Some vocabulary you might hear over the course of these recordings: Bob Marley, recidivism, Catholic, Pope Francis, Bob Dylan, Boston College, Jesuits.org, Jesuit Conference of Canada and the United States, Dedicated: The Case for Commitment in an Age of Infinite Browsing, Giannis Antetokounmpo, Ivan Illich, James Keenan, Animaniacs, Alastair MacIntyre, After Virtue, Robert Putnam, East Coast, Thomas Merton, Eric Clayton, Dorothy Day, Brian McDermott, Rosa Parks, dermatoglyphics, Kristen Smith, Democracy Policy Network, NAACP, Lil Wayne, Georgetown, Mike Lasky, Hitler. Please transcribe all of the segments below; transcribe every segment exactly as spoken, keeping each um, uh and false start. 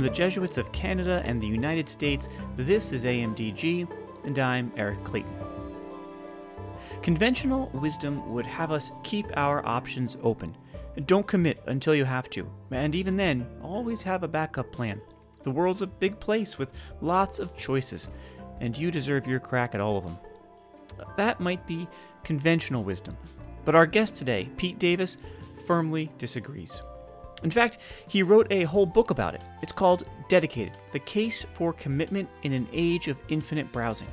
From the Jesuits of Canada and the United States, this is A M D G, and I'm Eric Clayton. Conventional wisdom would have us keep our options open. Don't commit until you have to, and even then, always have a backup plan. The world's a big place with lots of choices, and you deserve your crack at all of them. That might be conventional wisdom, but our guest today, Pete Davis, firmly disagrees. In fact, he wrote a whole book about it. It's called Dedicated: The Case for Commitment in an Age of Infinite Browsing.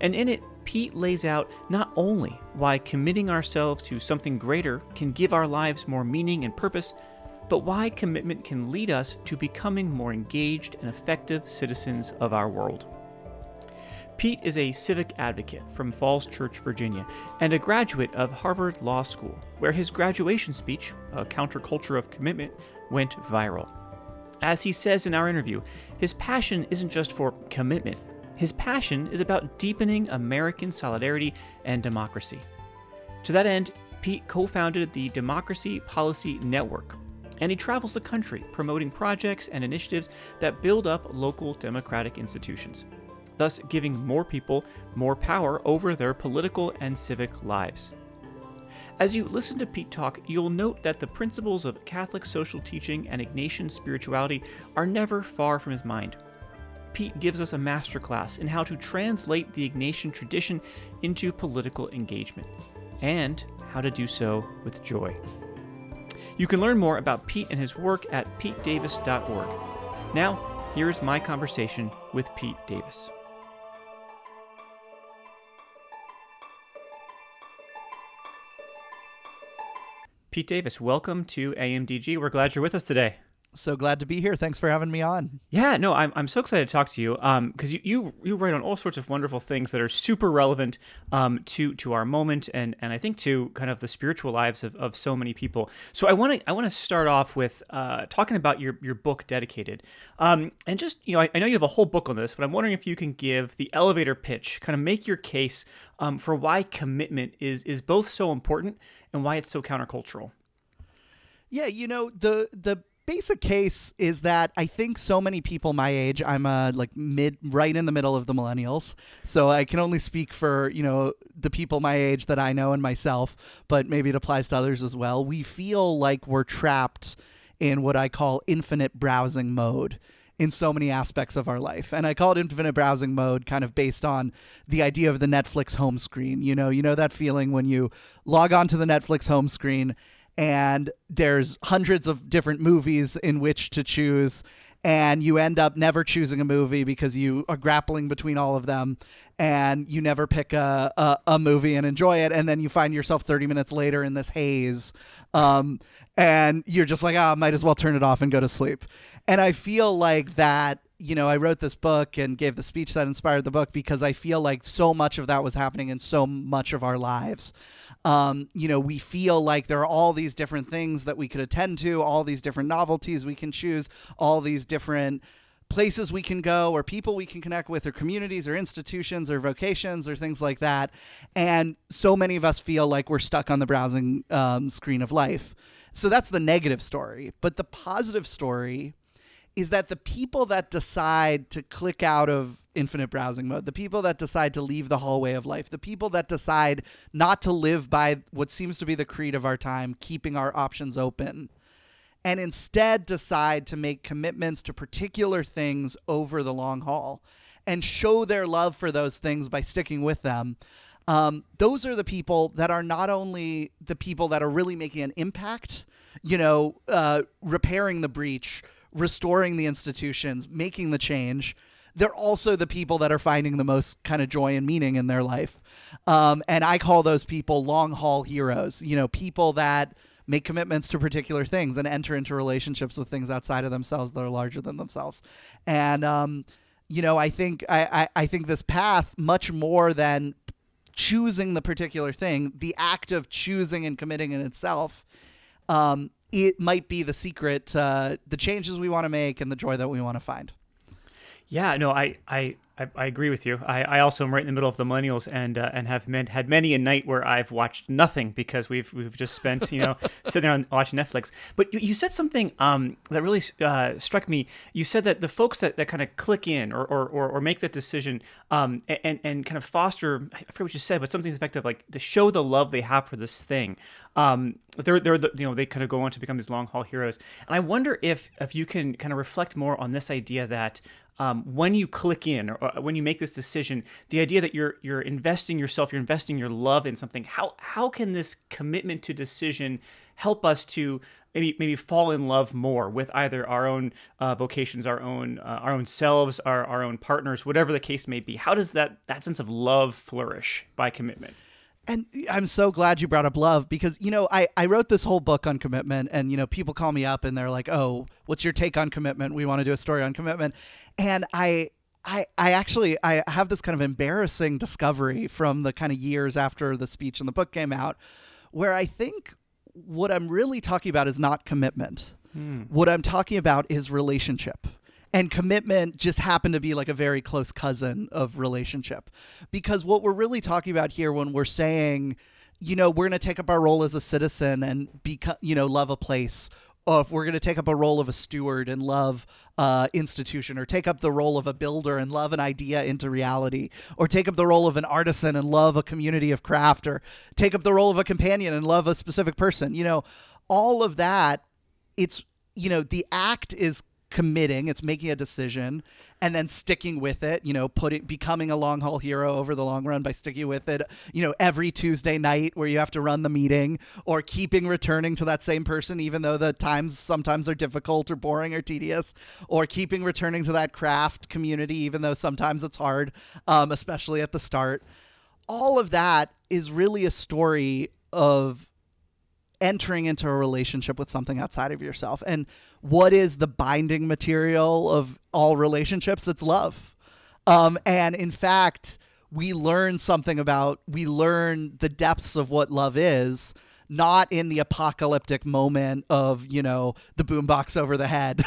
And in it, Pete lays out not only why committing ourselves to something greater can give our lives more meaning and purpose, but why commitment can lead us to becoming more engaged and effective citizens of our world. Pete is a civic advocate from Falls Church, Virginia, and a graduate of Harvard Law School, where his graduation speech, A Counterculture of Commitment, went viral. As he says in our interview, his passion isn't just for commitment. His passion is about deepening American solidarity and democracy. To that end, Pete co-founded the Democracy Policy Network, and he travels the country promoting projects and initiatives that build up local democratic institutions, thus giving more people more power over their political and civic lives. As you listen to Pete talk, you'll note that the principles of Catholic social teaching and Ignatian spirituality are never far from his mind. Pete gives us a masterclass in how to translate the Ignatian tradition into political engagement, and how to do so with joy. You can learn more about Pete and his work at pete davis dot org. Now, here's my conversation with Pete Davis. Pete Davis, welcome to A M D G. We're glad you're with us today. So glad to be here. Thanks for having me on. Yeah, no, I'm I'm so excited to talk to you um, because you, you you write on all sorts of wonderful things that are super relevant um, to to our moment and and I think to kind of the spiritual lives of, of so many people. So I want to I want to start off with uh, talking about your your book Dedicated, um, and just you know I, I know you have a whole book on this, but I'm wondering if you can give the elevator pitch, kind of make your case um, for why commitment is is both so important and why it's so countercultural. Yeah, you know the the. basic case is that I think so many people my age, I'm uh, like mid, right in the middle of the millennials, so I can only speak for, you know, the people my age that I know and myself, but maybe it applies to others as well. We feel like we're trapped in what I call infinite browsing mode in so many aspects of our life. And I call it infinite browsing mode kind of based on the idea of the Netflix home screen. You know, you know that feeling when you log on to the Netflix home screen and there's hundreds of different movies in which to choose, and you end up never choosing a movie because you are grappling between all of them, and you never pick a, a, a movie and enjoy it, and then you find yourself thirty minutes later in this haze, um, and you're just like, ah, oh, might as well turn it off and go to sleep. And I feel like that, you know, I wrote this book and gave the speech that inspired the book because I feel like so much of that was happening in so much of our lives. Um, you know, we feel like there are all these different things that we could attend to, all these different novelties we can choose, all these different places we can go, or people we can connect with, or communities, or institutions, or vocations, or things like that. And so many of us feel like we're stuck on the browsing um, screen of life. So that's the negative story. But the positive story is that the people that decide to click out of infinite browsing mode, the people that decide to leave the hallway of life, the people that decide not to live by what seems to be the creed of our time, keeping our options open, and instead decide to make commitments to particular things over the long haul and show their love for those things by sticking with them, um, those are the people that are not only the people that are really making an impact, you know, uh, repairing the breach, restoring the institutions, making the change. They're also the people that are finding the most kind of joy and meaning in their life. Um, and I call those people long haul heroes, you know, people that make commitments to particular things and enter into relationships with things outside of themselves that are larger than themselves. And, um, you know, I think I, I, I think this path, much more than choosing the particular thing, the act of choosing and committing in itself, um, it might be the secret, uh, the changes we want to make and the joy that we want to find. Yeah, no, I, I I, I agree with you. I, I also am right in the middle of the millennials, and uh, and have men, had many a night where I've watched nothing because we've we've just spent, you know, sitting there and watching Netflix. But you, you said something um, that really uh, struck me. You said that the folks that, that kind of click in or or, or, or make that decision um, and, and kind of foster, I forget what you said, but something to the effect of like to show the love they have for this thing. Um, they're they're the, you know, they kind of go on to become these long haul heroes. And I wonder if if you can kind of reflect more on this idea that Um, when you click in, or, or when you make this decision, the idea that you're you're investing yourself, you're investing your love in something. How how can this commitment to decision help us to maybe maybe fall in love more with either our own uh, vocations, our own uh, our own selves, our our own partners, whatever the case may be? How does that that sense of love flourish by commitment? And I'm so glad you brought up love, because, you know, I, I wrote this whole book on commitment, and, you know, people call me up and they're like, oh, what's your take on commitment? We want to do a story on commitment. And I I I actually I have this kind of embarrassing discovery from the kind of years after the speech and the book came out, where I think what I'm really talking about is not commitment. Hmm. What I'm talking about is relationship. And commitment just happened to be like a very close cousin of relationship. Because what we're really talking about here when we're saying, you know, we're going to take up our role as a citizen and, beco- you know, love a place, or if we're going to take up a role of a steward and love uh, institution, or take up the role of a builder and love an idea into reality, or take up the role of an artisan and love a community of craft, or take up the role of a companion and love a specific person, you know, all of that, it's, you know, the act is committing, it's making a decision and then sticking with it, you know, putting, becoming a long haul hero over the long run by sticking with it, you know, every Tuesday night where you have to run the meeting, or keeping returning to that same person, even though the times sometimes are difficult or boring or tedious, or keeping returning to that craft community, even though sometimes it's hard, um, especially at the start. All of that is really a story of entering into a relationship with something outside of yourself. And what is the binding material of all relationships? It's love. Um, and in fact, we learn something about, we learn the depths of what love is, not in the apocalyptic moment of, you know, the boombox over the head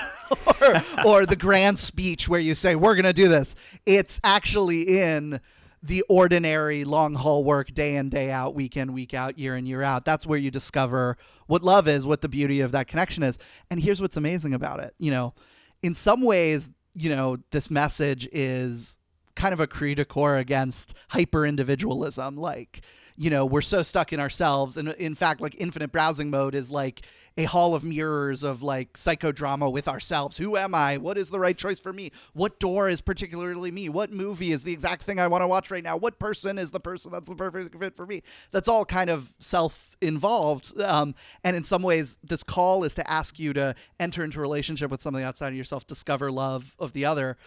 or, or the grand speech where you say, we're going to do this. It's actually in the ordinary long haul work, day in, day out, week in, week out, year in, year out. That's where you discover what love is, what the beauty of that connection is. And here's what's amazing about it. You know, in some ways, you know, this message is kind of a cri de cor against hyper individualism. Like, you know, we're so stuck in ourselves. And in fact, like infinite browsing mode is like a hall of mirrors of like psychodrama with ourselves. Who am I? What is the right choice for me? What door is particularly me? What movie is the exact thing I want to watch right now? What person is the person that's the perfect fit for me? That's all kind of self-involved. Um, and in some ways, this call is to ask you to enter into a relationship with something outside of yourself, discover love of the other.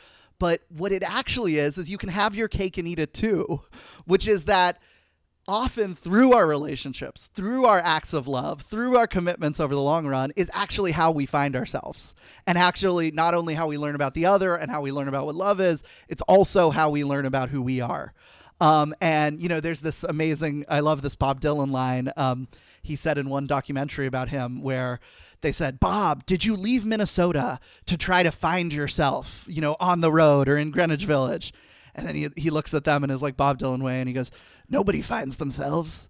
But what it actually is, is you can have your cake and eat it too, which is that often through our relationships, through our acts of love, through our commitments over the long run is actually how we find ourselves. And actually not only how we learn about the other and how we learn about what love is, it's also how we learn about who we are. Um, and, you know, there's this amazing, I love this Bob Dylan line. Um, he said in one documentary about him where they said, Bob, did you leave Minnesota to try to find yourself, you know, on the road or in Greenwich Village? And then he, he looks at them and is like Bob Dylan way. And he goes, nobody finds themselves.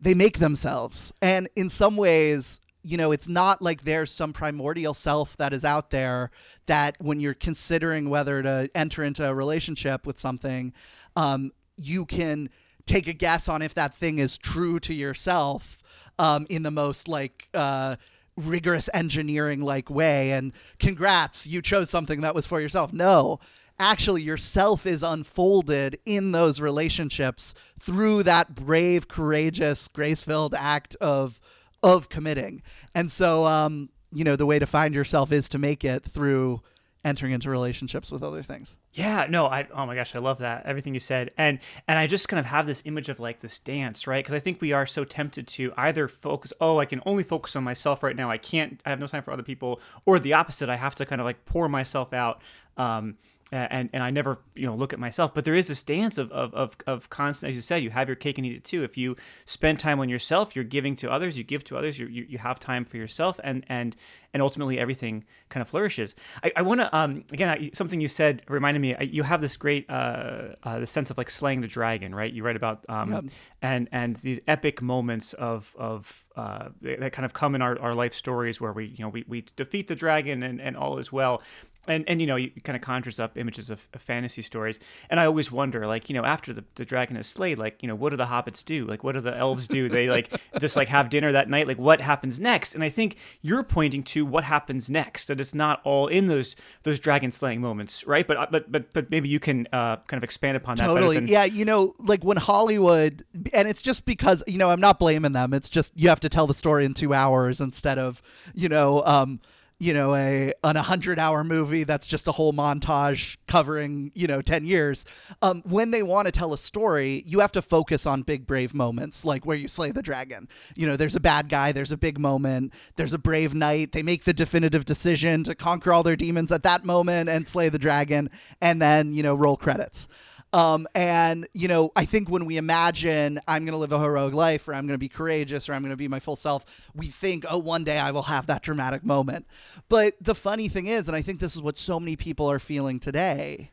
They make themselves. And in some ways, you know, it's not like there's some primordial self that is out there that when you're considering whether to enter into a relationship with something, um, you can take a guess on if that thing is true to yourself um, in the most like uh, rigorous engineering like way. And congrats, you chose something that was for yourself. No, actually yourself is unfolded in those relationships through that brave, courageous, grace-filled act of of committing. And so, um, you know, the way to find yourself is to make it through entering into relationships with other things. Yeah, no, I, oh my gosh, I love that. Everything you said. And, and I just kind of have this image of like this dance, right? Because I think we are so tempted to either focus, oh, I can only focus on myself right now. I can't, I have no time for other people, or the opposite. I have to kind of like pour myself out, um, and and I never, you know, look at myself. But there is this dance of, of of of constant, as you said, you have your cake and eat it too. If you spend time on yourself, you're giving to others, you give to others, you you, you have time for yourself, and and and ultimately everything kind of flourishes. I, I want to, um, again, I, something you said reminded me, I, you have this great, uh, uh, the sense of like slaying the dragon, right? You write about, um, yep. and and these epic moments of, of uh, that kind of come in our, our life stories where we, you know, we, we defeat the dragon and, and all is well. And, and you know, it kind of conjures up images of, of fantasy stories. And I always wonder, like, you know, after the, the dragon is slayed, like, you know, what do the hobbits do? Like, what do the elves do? They, like, just, like, have dinner that night? Like, what happens next? And I think you're pointing to what happens next, that it's not all in those those dragon-slaying moments, right? But but but but maybe you can uh, kind of expand upon that. Totally. Than- yeah, you know, like, when Hollywood, and it's just because, you know, I'm not blaming them. It's just you have to tell the story in two hours instead of, you know, um, you know, a an one hundred hour movie that's just a whole montage covering, you know, ten years. Um, when they want to tell a story, you have to focus on big, brave moments, like where you slay the dragon. You know, there's a bad guy, there's a big moment, there's a brave knight. They make the definitive decision to conquer all their demons at that moment and slay the dragon, and then, you know, roll credits. Um, and, you know, I think when we imagine I'm going to live a heroic life, or I'm going to be courageous, or I'm going to be my full self, we think, oh, one day I will have that dramatic moment. But the funny thing is, and I think this is what so many people are feeling today,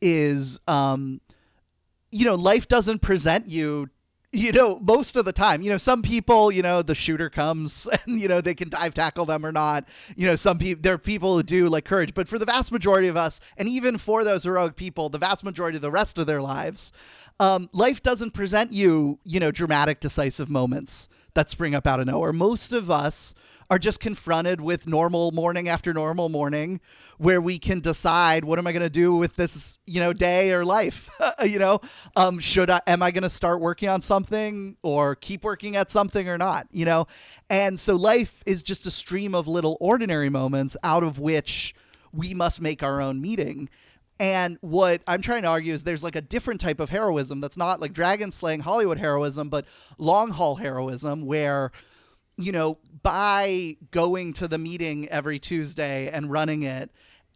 is, um, you know, life doesn't present you, you know, most of the time. You know, some people, you know, the shooter comes and, you know, they can dive tackle them or not. You know, some people, there are people who do like courage, but for the vast majority of us, and even for those heroic people, the vast majority of the rest of their lives, um, life doesn't present you, you know, dramatic, decisive moments that spring up out of nowhere. Most of us are just confronted with normal morning after normal morning where we can decide, what am I going to do with this, you know, day or life? you know, um, should I, am I going to start working on something or keep working at something or not? You know? And so life is just a stream of little ordinary moments out of which we must make our own meaning. And what I'm trying to argue is there's like a different type of heroism that's not like dragon slaying Hollywood heroism, but long haul heroism where, you know, by going to the meeting every Tuesday and running it,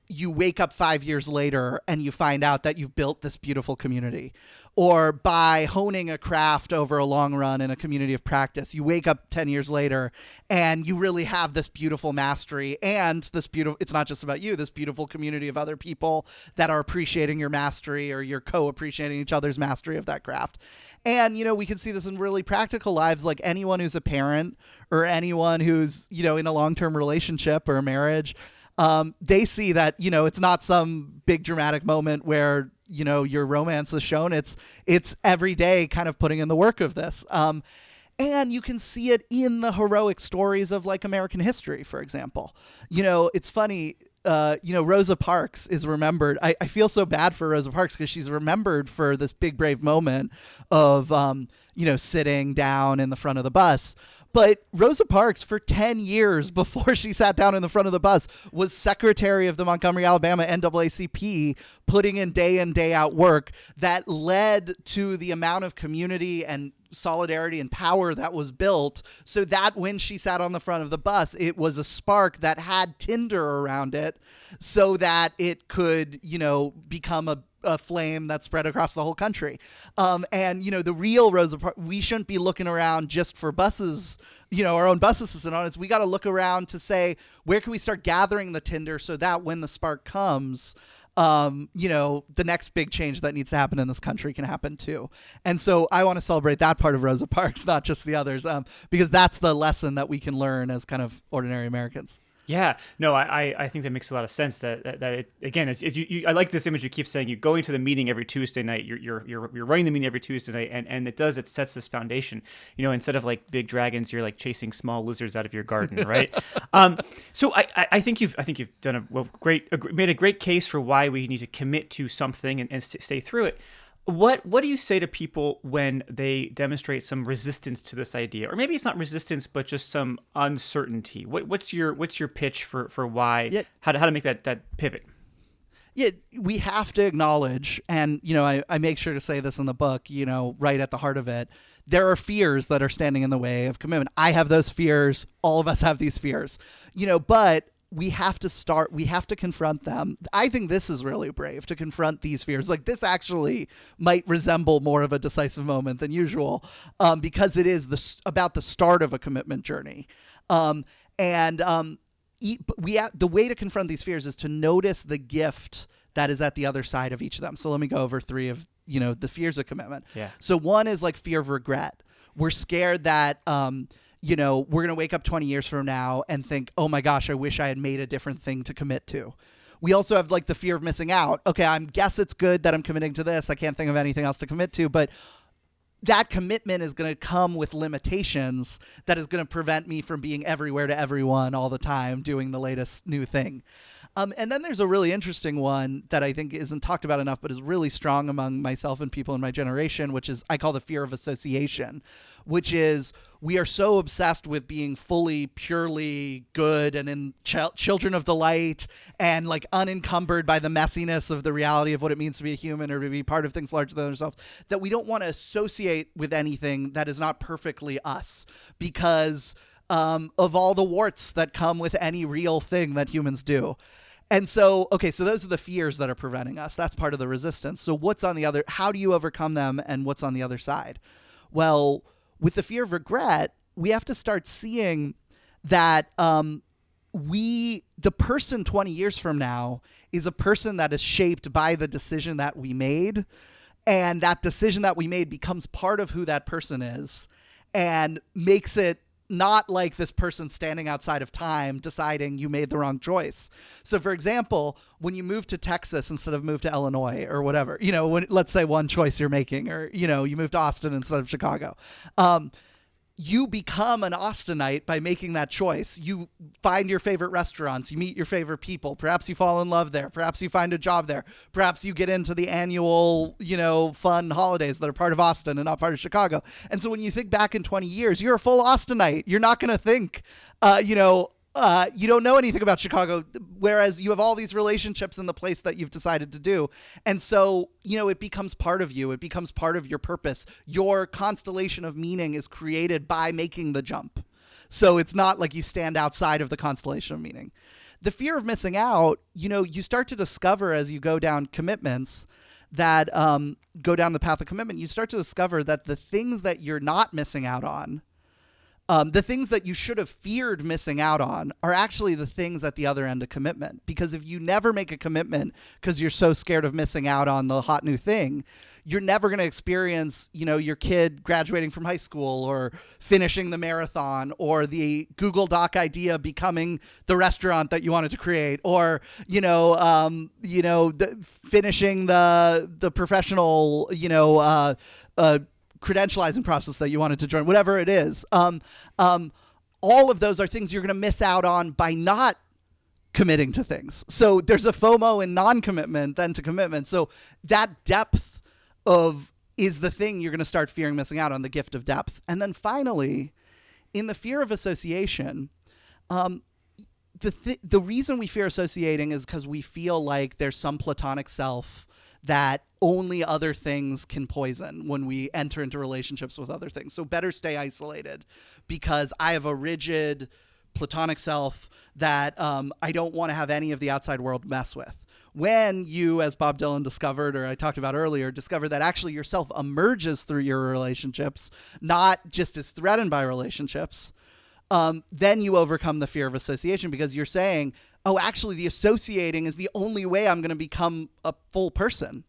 you wake up five years later and you find out that you've built this beautiful community. Or by honing a craft over a long run in a community of practice, you wake up ten years later and you really have this beautiful mastery and this beautiful, it's not just about you, this beautiful community of other people that are appreciating your mastery, or you're co-appreciating each other's mastery of that craft. And, you know, we can see this in really practical lives, like anyone who's a parent or anyone who's, you know, in a long-term relationship or a marriage. Um, they see that, you know, it's not some big dramatic moment where, you know, your romance is shown. It's it's every day kind of putting in the work of this. Um, and you can see it in the heroic stories of like American history, for example. You know, it's funny. Uh, you know, Rosa Parks is remembered. I, I feel so bad for Rosa Parks because she's remembered for this big, brave moment of, um, you know, sitting down in the front of the bus. But Rosa Parks, for ten years before she sat down in the front of the bus, was secretary of the Montgomery, Alabama N double A C P, putting in day in, day out work that led to the amount of community and solidarity and power that was built, so that when she sat on the front of the bus, it was a spark that had tinder around it so that it could, you know, become a, a flame that spread across the whole country. Um, and, you know, the real Rosa Parks, we shouldn't be looking around just for buses, you know, our own bus assistant on us. We got to look around to say, where can we start gathering the tinder so that when the spark comes, Um, you know, the next big change that needs to happen in this country can happen too. And so I want to celebrate that part of Rosa Parks, not just the others, um, because that's the lesson that we can learn as kind of ordinary Americans. Yeah, no, I, I think that makes a lot of sense. That that, that it, again, it's, it's, you, you, I like this image you keep saying. You're going to the meeting every Tuesday night. You're you're you're, you're running the meeting every Tuesday night, and, and it does it sets this foundation. You know, instead of like big dragons, you're like chasing small lizards out of your garden, right? um, so I, I, I think you've I think you've done a well, great a, made a great case for why we need to commit to something and, and st- stay through it. What what do you say to people when they demonstrate some resistance to this idea, or maybe it's not resistance, but just some uncertainty? What what's your what's your pitch for for why yeah. how to how to make that that pivot? Yeah, we have to acknowledge, and you know, I, I make sure to say this in the book. You know, right at the heart of it, there are fears that are standing in the way of commitment. I have those fears. All of us have these fears. You know, but we have to start, we have to confront them. I think this is really brave, to confront these fears. Like, this actually might resemble more of a decisive moment than usual, um, because it is the, about the start of a commitment journey. Um, and um, we the way to confront these fears is to notice the gift that is at the other side of each of them. So let me go over three of, you know, the fears of commitment. Yeah. So one is like fear of regret. We're scared that, um, you know, we're going to wake up twenty years from now and think, oh my gosh, I wish I had made a different thing to commit to. We also have like the fear of missing out. Okay, I guess it's good that I'm committing to this. I can't think of anything else to commit to, but that commitment is going to come with limitations that is going to prevent me from being everywhere to everyone all the time doing the latest new thing. Um, and then there's a really interesting one that I think isn't talked about enough, but is really strong among myself and people in my generation, which is I call the fear of association, which is we are so obsessed with being fully, purely good and in ch- children of the light and like unencumbered by the messiness of the reality of what it means to be a human or to be part of things larger than ourselves, that we don't want to associate with anything that is not perfectly us because um, of all the warts that come with any real thing that humans do. And so, okay, so those are the fears that are preventing us. That's part of the resistance. So what's on the other, how do you overcome them and what's on the other side? Well, with the fear of regret, we have to start seeing that um, we, the person twenty years from now is a person that is shaped by the decision that we made. And that decision that we made becomes part of who that person is and makes it not like this person standing outside of time deciding you made the wrong choice. So for example, when you move to Texas instead of move to Illinois or whatever, you know, when, let's say one choice you're making, or, you know, you move to Austin instead of Chicago, um, you become an Austinite by making that choice. You find your favorite restaurants, you meet your favorite people, perhaps you fall in love there, perhaps you find a job there, perhaps you get into the annual, you know, fun holidays that are part of Austin and not part of Chicago. And so when you think back in twenty years, you're a full Austinite. You're not going to think, uh, you know, Uh, you don't know anything about Chicago, whereas you have all these relationships in the place that you've decided to do. And so, you know, it becomes part of you. It becomes part of your purpose. Your constellation of meaning is created by making the jump. So it's not like you stand outside of the constellation of meaning. The fear of missing out, you know, you start to discover as you go down commitments that um, go down the path of commitment, you start to discover that the things that you're not missing out on, Um, the things that you should have feared missing out on, are actually the things at the other end of commitment. Because if you never make a commitment because you're so scared of missing out on the hot new thing, you're never going to experience, you know, your kid graduating from high school or finishing the marathon or the Google Doc idea becoming the restaurant that you wanted to create, or, you know, um, you know, the, finishing the the professional, you know, uh, uh, credentializing process that you wanted to join, whatever it is. Um, um, all of those are things you're going to miss out on by not committing to things. So there's a FOMO in non-commitment then to commitment. So that depth of is the thing you're going to start fearing missing out on, the gift of depth. And then finally, in the fear of association, um, the th- the reason we fear associating is because we feel like there's some platonic self that only other things can poison when we enter into relationships with other things. So better stay isolated, because I have a rigid platonic self that um, I don't want to have any of the outside world mess with. When you, as Bob Dylan discovered, or I talked about earlier, discover that actually yourself emerges through your relationships, not just is threatened by relationships, um, then you overcome the fear of association, because you're saying, oh, actually, the associating is the only way I'm going to become a full person.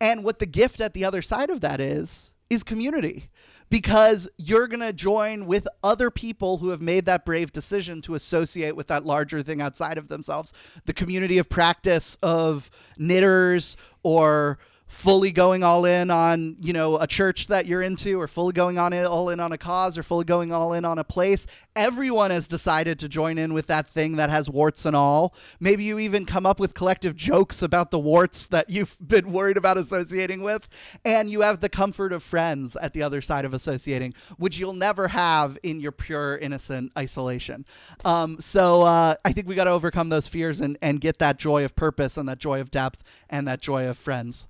And what the gift at the other side of that is, is community, because you're going to join with other people who have made that brave decision to associate with that larger thing outside of themselves. The community of practice of knitters, or fully going all in on, you know, a church that you're into, or fully going on all in on a cause, or fully going all in on a place. Everyone has decided to join in with that thing that has warts and all. Maybe you even come up with collective jokes about the warts that you've been worried about associating with. And you have the comfort of friends at the other side of associating, which you'll never have in your pure, innocent isolation. Um, so uh, I think we got to overcome those fears and, and get that joy of purpose and that joy of depth and that joy of friends.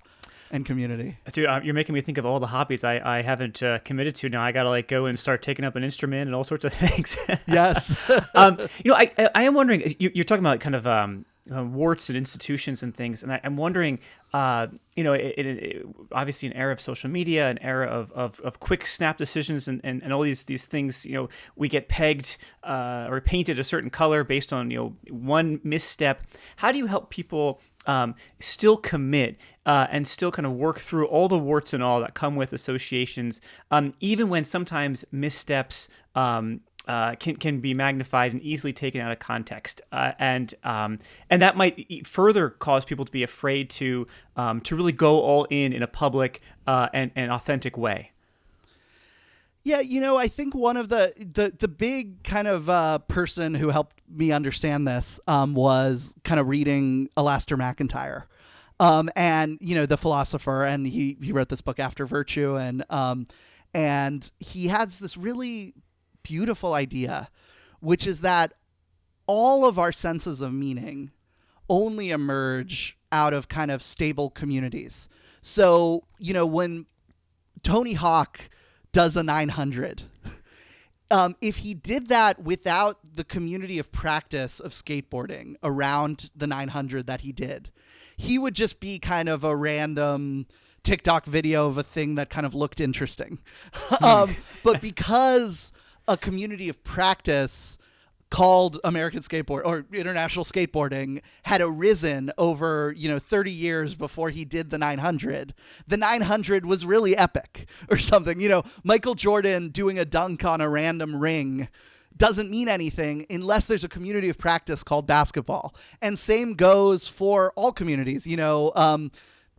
and community. Dude, uh, you're making me think of all the hobbies I, I haven't uh, committed to now. I got to like go and start taking up an instrument and all sorts of things. Yes. um, you know, I, I, I am wondering, you, you're talking about kind of um, uh, warts and institutions and things. And I, I'm wondering, uh, you know, it, it, it, obviously an era of social media, an era of, of, of quick snap decisions and, and, and all these, these things, you know, we get pegged uh, or painted a certain color based on, you know, one misstep. How do you help people Um, still commit uh, and still kind of work through all the warts and all that come with associations, um, even when sometimes missteps um, uh, can can be magnified and easily taken out of context, uh, and um, and that might further cause people to be afraid to um, to really go all in in a public uh, and and authentic way. Yeah, you know, I think one of the the, the big kind of uh, person who helped me understand this um, was kind of reading Alastair MacIntyre, um, and you know, the philosopher, and he he wrote this book After Virtue, and um, and he has this really beautiful idea, which is that all of our senses of meaning only emerge out of kind of stable communities. So you know, when Tony Hawk does a nine hundred. Um, if he did that without the community of practice of skateboarding around the nine hundred that he did, he would just be kind of a random TikTok video of a thing that kind of looked interesting. um, but because a community of practice called American skateboard or international skateboarding had arisen over, you know, thirty years before he did the nine hundred. The nine hundred was really epic or something. You know, Michael Jordan doing a dunk on a random ring doesn't mean anything unless there's a community of practice called basketball. And same goes for all communities, you know, um,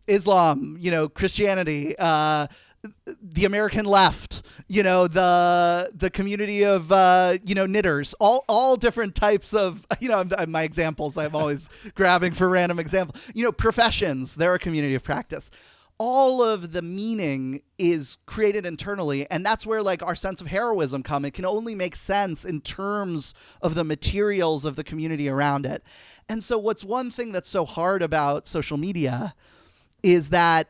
Islam, you know, Christianity, uh, the American left, you know, the the community of, uh, you know, knitters, all all different types of, you know, I'm, I'm, my examples, I'm always grabbing for random examples, you know, professions, they're a community of practice. All of the meaning is created internally. And that's where like our sense of heroism comes. It can only make sense in terms of the materials of the community around it. And so what's one thing that's so hard about social media is that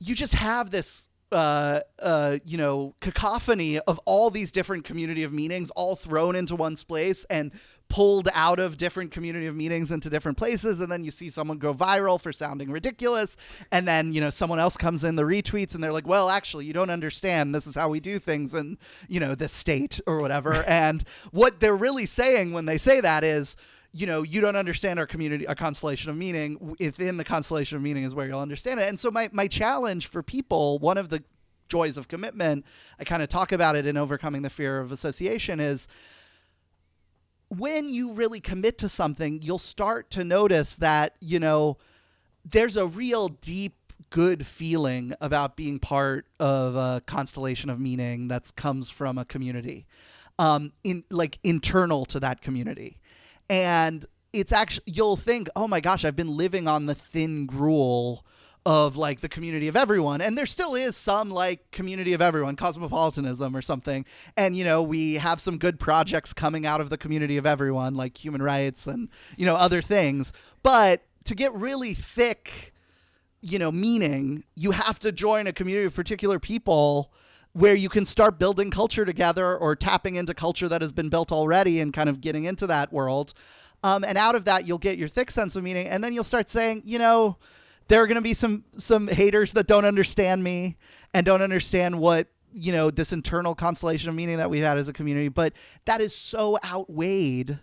you just have this Uh, uh, you know, cacophony of all these different community of meanings all thrown into one place and pulled out of different community of meanings into different places. And then you see someone go viral for sounding ridiculous. And then, you know, someone else comes in the retweets and they're like, well, actually, you don't understand. This is how we do things in, you know, this state or whatever. And what they're really saying when they say that is, you know, you don't understand our community, our constellation of meaning. Within the constellation of meaning is where you'll understand it. And so my, my challenge for people, one of the joys of commitment, I kind of talk about it in Overcoming the Fear of Association, is when you really commit to something, you'll start to notice that, you know, there's a real deep, good feeling about being part of a constellation of meaning that comes from a community, um, in like internal to that community. And it's actually, you'll think, oh my gosh, I've been living on the thin gruel of like the community of everyone. And there still is some like community of everyone, cosmopolitanism or something. And, you know, we have some good projects coming out of the community of everyone, like human rights and, you know, other things. But to get really thick, you know, meaning, you have to join a community of particular people where you can start building culture together or tapping into culture that has been built already and kind of getting into that world. Um, and out of that, you'll get your thick sense of meaning. And then you'll start saying, you know, there are going to be some some haters that don't understand me and don't understand what, you know, this internal constellation of meaning that we've had as a community. But that is so outweighed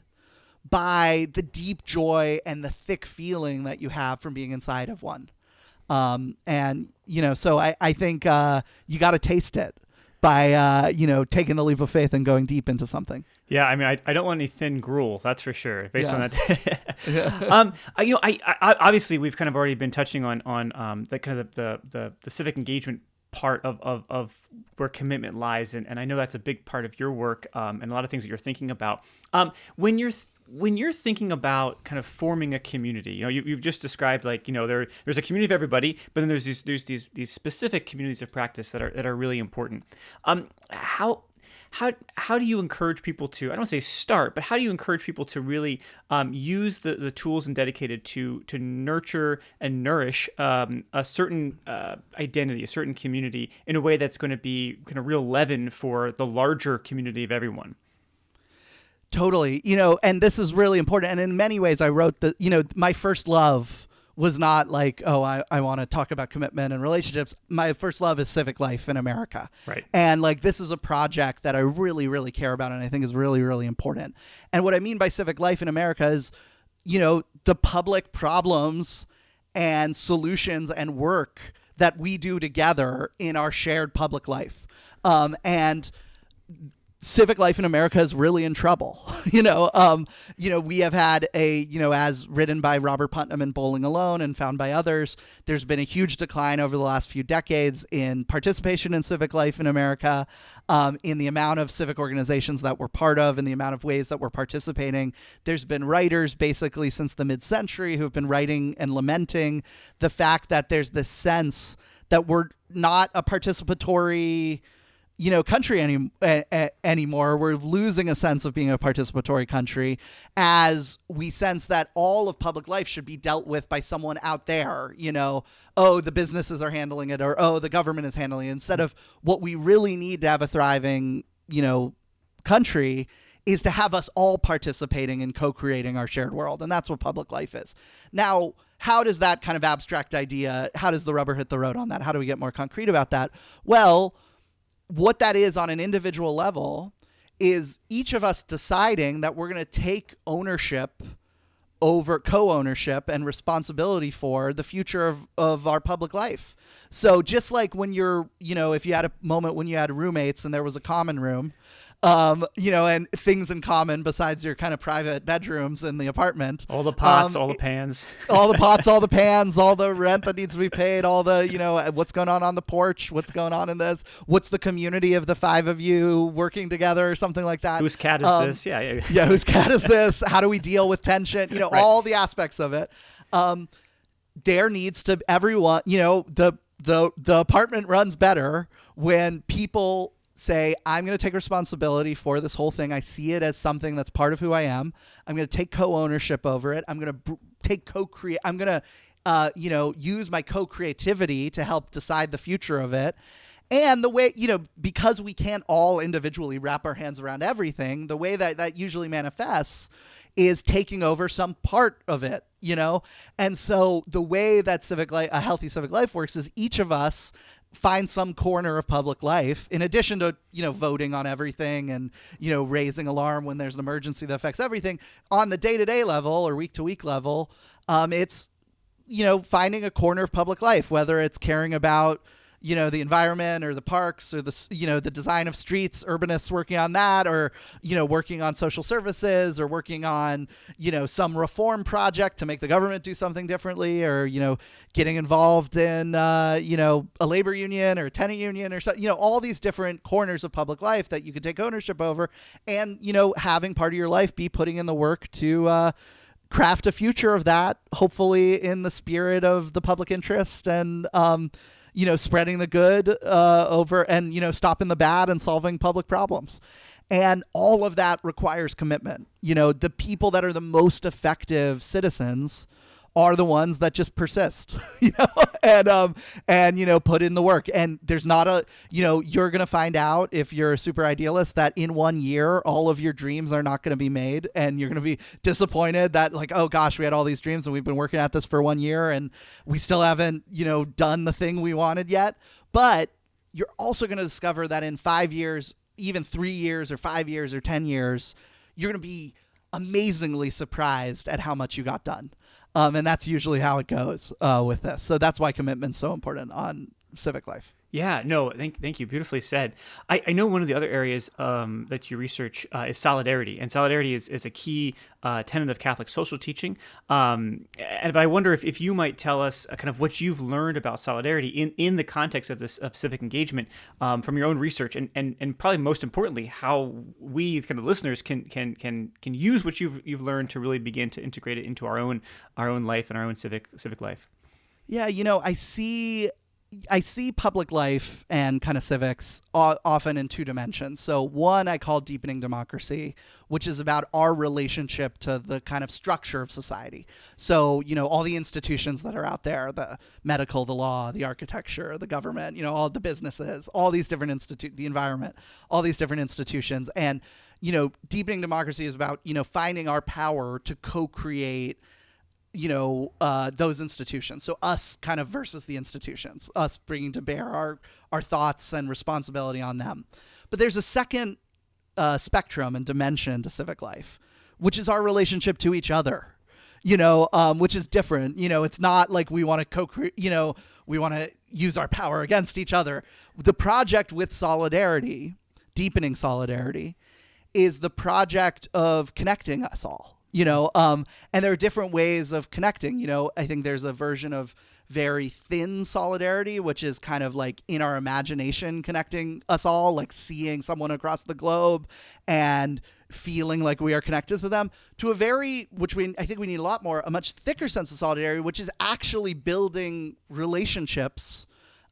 by the deep joy and the thick feeling that you have from being inside of one. Um, and, you know, so I, I think uh, you got to taste it by, uh, you know, taking the leap of faith and going deep into something. Yeah, I mean, I, I don't want any thin gruel, that's for sure, based yeah. on that. yeah. um, I, you know, I, I obviously, we've kind of already been touching on on um, the kind of the, the, the, the civic engagement part of, of, of where commitment lies. And, and I know that's a big part of your work um, and a lot of things that you're thinking about. Um, when you're th- when you're thinking about kind of forming a community, you know, you, you've just described like, you know, there there's a community of everybody, but then there's these there's these these specific communities of practice that are that are really important. Um, how how how do you encourage people to, I don't want to say start, but how do you encourage people to really um, use the, the tools in Dedicated to to nurture and nourish um, a certain uh, identity, a certain community in a way that's going to be kind of real leaven for the larger community of everyone? Totally. You know, and this is really important. And in many ways, I wrote the, you know, my first love was not like, oh, I, I want to talk about commitment and relationships. My first love is civic life in America. Right. And like, this is a project that I really, really care about and I think is really, really important. And what I mean by civic life in America is, you know, the public problems and solutions and work that we do together in our shared public life. Um, and civic life in America is really in trouble. you know, um, you know, we have had a, you know, as written by Robert Putnam in Bowling Alone and found by others, there's been a huge decline over the last few decades in participation in civic life in America, um, in the amount of civic organizations that we're part of and the amount of ways that we're participating. There's been writers basically since the mid-century who've been writing and lamenting the fact that there's this sense that we're not a participatory you know, country any, uh, anymore. We're losing a sense of being a participatory country as we sense that all of public life should be dealt with by someone out there, you know, oh, the businesses are handling it, or, oh, the government is handling it, instead of what we really need to have a thriving, you know, country is to have us all participating and co-creating our shared world. And that's what public life is. Now, how does that kind of abstract idea, how does the rubber hit the road on that? How do we get more concrete about that? Well, what that is on an individual level is each of us deciding that we're going to take ownership over co-ownership and responsibility for the future of, of our public life. So just like when you're, you know, if you had a moment when you had roommates and there was a common room, um, you know, and things in common besides your kind of private bedrooms in the apartment. All the pots, um, all the pans, all the pots, all the pans, all the rent that needs to be paid, all the, you know, what's going on on the porch, what's going on in this, what's the community of the five of you working together or something like that. Whose cat is um, this? Yeah, yeah. Yeah. Whose cat is this? How do we deal with tension? You know, right. All the aspects of it. Um, there needs to everyone, you know, the, the, the apartment runs better when people say, I'm going to take responsibility for this whole thing. I see it as something that's part of who I am. I'm going to take co-ownership over it. I'm going to br- take co-create. I'm going to, uh, you know, use my co-creativity to help decide the future of it. And the way, you know, because we can't all individually wrap our hands around everything, the way that that usually manifests is taking over some part of it, you know? And so the way that civic life, a healthy civic life works is each of us find some corner of public life in addition to, you know, voting on everything and, you know, raising alarm when there's an emergency that affects everything on the day-to-day level or week-to-week level. Um, it's, you know, finding a corner of public life, whether it's caring about, you know, the environment or the parks or the, you know, the design of streets, urbanists working on that, or, you know, working on social services or working on, you know, some reform project to make the government do something differently, or, you know, getting involved in, uh, you know, a labor union or a tenant union or something, you know, all these different corners of public life that you could take ownership over and, you know, having part of your life be putting in the work to, uh, craft a future of that, hopefully in the spirit of the public interest and, um, you know, spreading the good uh, over and, you know, stopping the bad and solving public problems. And all of that requires commitment. You know, the people that are the most effective citizens are the ones that just persist, you know, and, um, and, you know, put in the work. And there's not a, you know, you're going to find out if you're a super idealist that in one year, all of your dreams are not going to be made. And you're going to be disappointed that like, oh gosh, we had all these dreams and we've been working at this for one year and we still haven't, you know, done the thing we wanted yet. But you're also going to discover that in five years, even three years or five years or ten years, you're going to be amazingly surprised at how much you got done. Um, and that's usually how it goes uh, with this. So that's why commitment's so important on civic life. Yeah, no, thank thank you. Beautifully said. I, I know one of the other areas um, that you research uh, is solidarity, and solidarity is, is a key uh, tenet of Catholic social teaching. Um, and but I wonder if, if you might tell us uh, kind of what you've learned about solidarity in, in the context of this of civic engagement um, from your own research, and, and and probably most importantly, how we kind of listeners can can can can use what you've you've learned to really begin to integrate it into our own our own life and our own civic civic life. Yeah, you know, I see I see public life and kind of civics often in two dimensions. So one I call deepening democracy, which is about our relationship to the kind of structure of society. So, you know, all the institutions that are out there, the medical, the law, the architecture, the government, you know, all the businesses, all these different institute, the environment, all these different institutions. And, you know, deepening democracy is about, you know, finding our power to co-create you know, uh, those institutions. So us kind of versus the institutions, us bringing to bear our, our thoughts and responsibility on them. But there's a second uh, spectrum and dimension to civic life, which is our relationship to each other, you know, um, which is different. You know, it's not like we want to co-create, you know, we want to use our power against each other. The project with solidarity, deepening solidarity, is the project of connecting us all. You know, um, and there are different ways of connecting. You know, I think there's a version of very thin solidarity, which is kind of like in our imagination connecting us all, like seeing someone across the globe and feeling like we are connected to them, to a very, which we I think we need a lot more, a much thicker sense of solidarity, which is actually building relationships,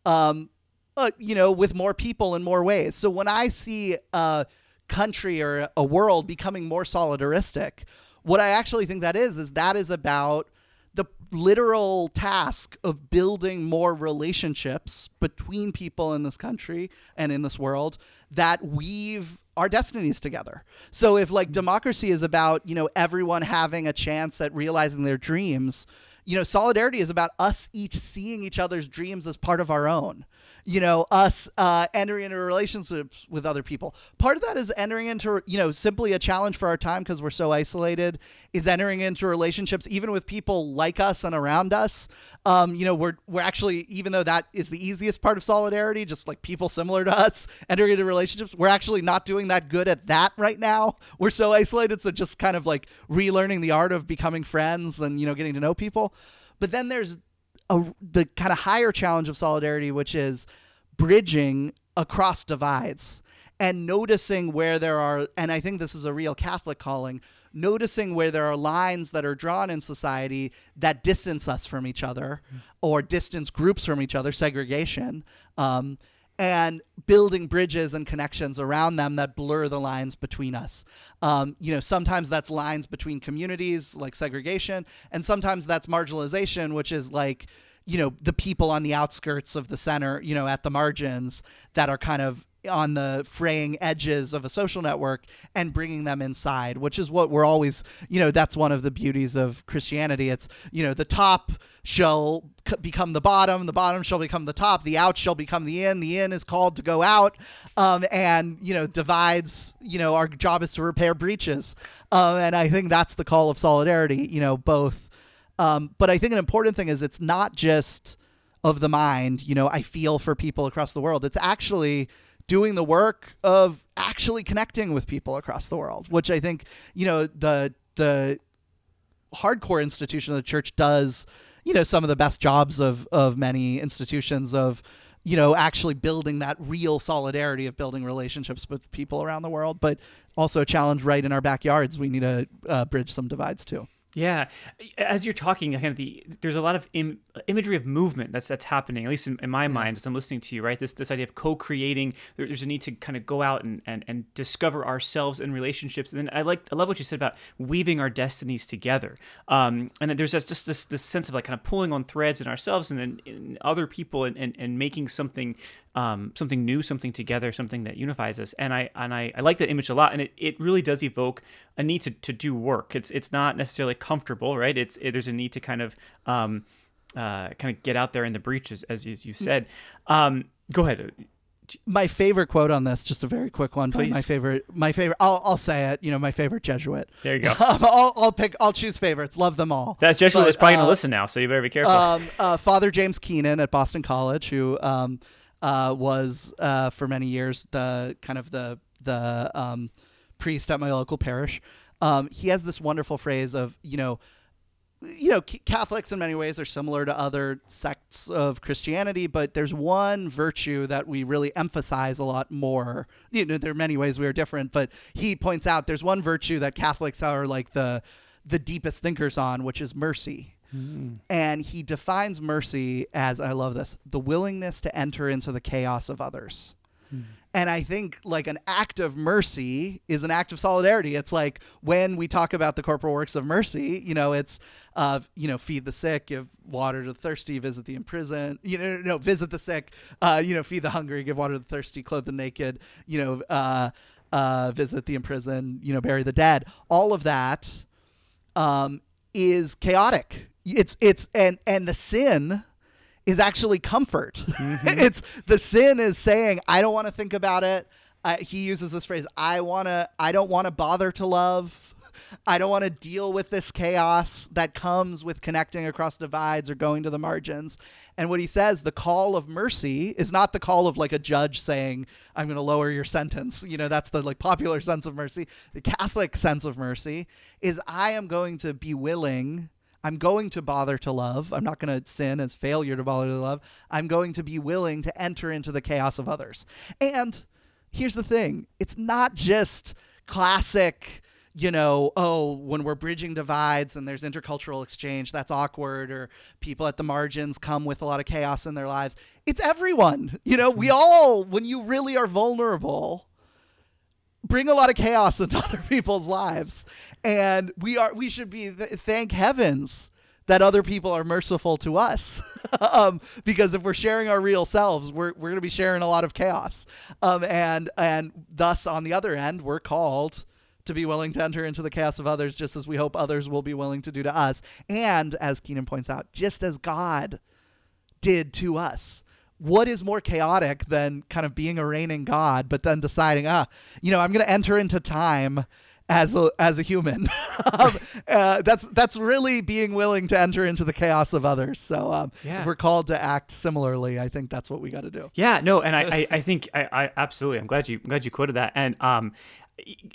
um, uh, you know, with more people in more ways. So when I see a country or a world becoming more solidaristic, what I actually think that is, is that is about the literal task of building more relationships between people in this country and in this world that weave our destinies together. So if like democracy is about, you know, everyone having a chance at realizing their dreams, you know, solidarity is about us each seeing each other's dreams as part of our own, you know, us uh, entering into relationships with other people. Part of that is entering into, you know, simply a challenge for our time because we're so isolated, is entering into relationships even with people like us and around us. Um, you know, we're we're actually, even though that is the easiest part of solidarity, just like people similar to us, entering into relationships, we're actually not doing that good at that right now. We're so isolated. So just kind of like relearning the art of becoming friends and, you know, getting to know people. But then there's a, the kind of higher challenge of solidarity, which is bridging across divides and noticing where there are, and I think this is a real Catholic calling, noticing where there are lines that are drawn in society that distance us from each other mm. or distance groups from each other, segregation, um, and building bridges and connections around them that blur the lines between us. Um, you know, sometimes that's lines between communities, like segregation, and sometimes that's marginalization, which is like, you know, the people on the outskirts of the center, you know, at the margins that are kind of on the fraying edges of a social network and bringing them inside, which is what we're always, you know, that's one of the beauties of Christianity. It's, you know, the top shall become the bottom, the bottom shall become the top, the out shall become the in, the in is called to go out, um, and, you know, divides, you know, our job is to repair breaches. Um, and I think that's the call of solidarity, you know, both. Um, but I think an important thing is it's not just of the mind, you know, I feel for people across the world. It's actually doing the work of actually connecting with people across the world, which I think, you know, the the hardcore institution of the church does, you know, some of the best jobs of of many institutions of, you know, actually building that real solidarity of building relationships with people around the world, but also a challenge right in our backyards. We need to uh, bridge some divides too. Yeah, as you're talking, kind of the there's a lot of Im- imagery of movement that's that's happening, at least in, in my yeah. mind as I'm listening to you, right? This this idea of co-creating. There, there's a need to kind of go out and, and, and discover ourselves in relationships, and then I like I love what you said about weaving our destinies together. Um, and there's just, just this this sense of like kind of pulling on threads in ourselves and then in other people, and, and, and making something um something new, something together, something that unifies us. And I and I, I like that image a lot, and it, it really does evoke a need to, to do work. It's it's not necessarily comfortable, right? It's it, there's a need to kind of um uh kind of get out there in the breaches, as, as you said. Um go ahead. My favorite quote on this, just a very quick one. Please. My favorite, my favorite. I'll I'll say it. You know, my favorite Jesuit. There you go. Um, I'll I'll pick. I'll choose favorites. Love them all. That Jesuit but, is probably uh, gonna listen now, so you better be careful. Um, uh, Father James Keenan at Boston College, who um uh was uh for many years the kind of the the um priest at my local parish. Um, he has this wonderful phrase of, you know, you know, c- Catholics in many ways are similar to other sects of Christianity, but there's one virtue that we really emphasize a lot more. You know, there are many ways we are different, but he points out there's one virtue that Catholics are like the the deepest thinkers on, which is mercy. Mm. And he defines mercy as, I love this, the willingness to enter into the chaos of others. Mm. And I think like an act of mercy is an act of solidarity. It's like when we talk about the corporal works of mercy, you know, it's, uh, you know, feed the sick, give water to the thirsty, visit the imprisoned, you know, no, visit the sick, uh, you know, feed the hungry, give water to the thirsty, clothe the naked, you know, uh, uh, visit the imprisoned, you know, bury the dead. All of that um, is chaotic. It's it's and and the sin is actually comfort. Mm-hmm. It's the sin is saying, I don't want to think about it. Uh, he uses this phrase, I want to, I don't want to bother to love. I don't want to deal with this chaos that comes with connecting across divides or going to the margins. And what he says, the call of mercy is not the call of like a judge saying, I'm going to lower your sentence. You know, that's the like popular sense of mercy. The Catholic sense of mercy is I am going to be willing I'm going to bother to love. I'm not going to sin as failure to bother to love. I'm going to be willing to enter into the chaos of others. And here's the thing. It's not just classic, you know, oh, when we're bridging divides and there's intercultural exchange, that's awkward, or people at the margins come with a lot of chaos in their lives. It's everyone. You know, we all, when you really are vulnerable, bring a lot of chaos into other people's lives. And we are, we should be, th- thank heavens that other people are merciful to us. um, because if we're sharing our real selves, we're, we're going to be sharing a lot of chaos. Um, and, and thus on the other end, we're called to be willing to enter into the chaos of others, just as we hope others will be willing to do to us. And as Keenan points out, just as God did to us. What is more chaotic than kind of being a reigning God, but then deciding, ah, you know, I'm going to enter into time as a, as a human. um, uh, that's that's really being willing to enter into the chaos of others. So um, yeah. if we're called to act similarly, I think that's what we got to do. Yeah, no, and I, I, I think I, I absolutely. I'm glad you I'm glad you quoted that, and um,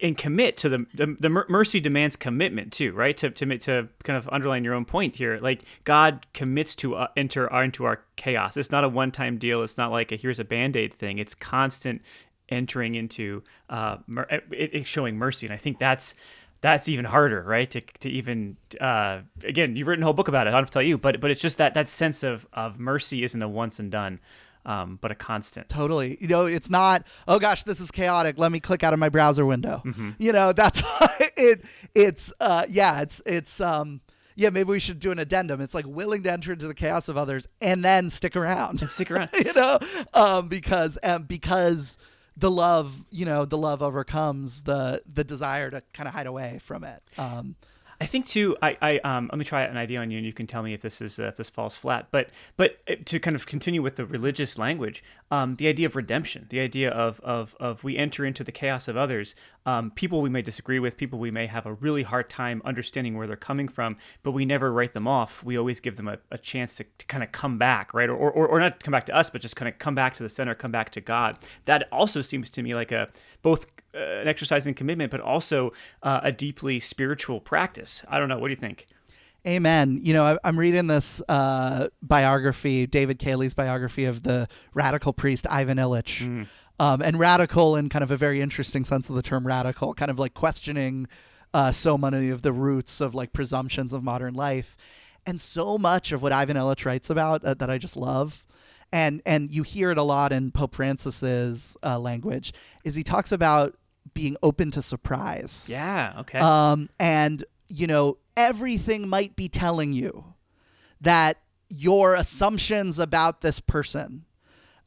and commit to the, the the mercy demands commitment too, right? To to to kind of underline your own point here, like God commits to uh, enter into our chaos. It's not a one time deal. It's not like a here's a Band-Aid thing. It's constant entering into uh, mer- it, it showing mercy, and I think that's that's even harder, right? To to even uh, again, you've written a whole book about it. I don't have to tell you, but but it's just that that sense of of mercy isn't a once and done. Um, but a constant. Totally. You know, it's not, oh gosh, this is chaotic. Let me click out of my browser window. Mm-hmm. You know, that's why it, it's, uh, yeah, it's, it's, um, yeah, maybe we should do an addendum. It's like willing to enter into the chaos of others and then stick around. And stick around. you know, um, because, um, because the love, you know, the love overcomes the, the desire to kind of hide away from it. Um, I think too. I, I um. Let me try an idea on you, and you can tell me if this is uh, if this falls flat. But but to kind of continue with the religious language, um, the idea of redemption, the idea of of of we enter into the chaos of others, um, people we may disagree with, people we may have a really hard time understanding where they're coming from, but we never write them off. We always give them a, a chance to, to kind of come back, right, or, or or not come back to us, but just kind of come back to the center, come back to God. That also seems to me like a both. Uh, an exercise in commitment, but also uh, a deeply spiritual practice. I don't know. What do you think? Amen. You know, I, I'm reading this uh, biography, David Cayley's biography of the radical priest Ivan Illich, mm. um, and radical in kind of a very interesting sense of the term radical, kind of like questioning uh, so many of the roots of like presumptions of modern life. And so much of what Ivan Illich writes about uh, that I just love. And and you hear it a lot in Pope Francis's uh, language is he talks about being open to surprise. Yeah. Okay. Um, and you know, everything might be telling you that your assumptions about this person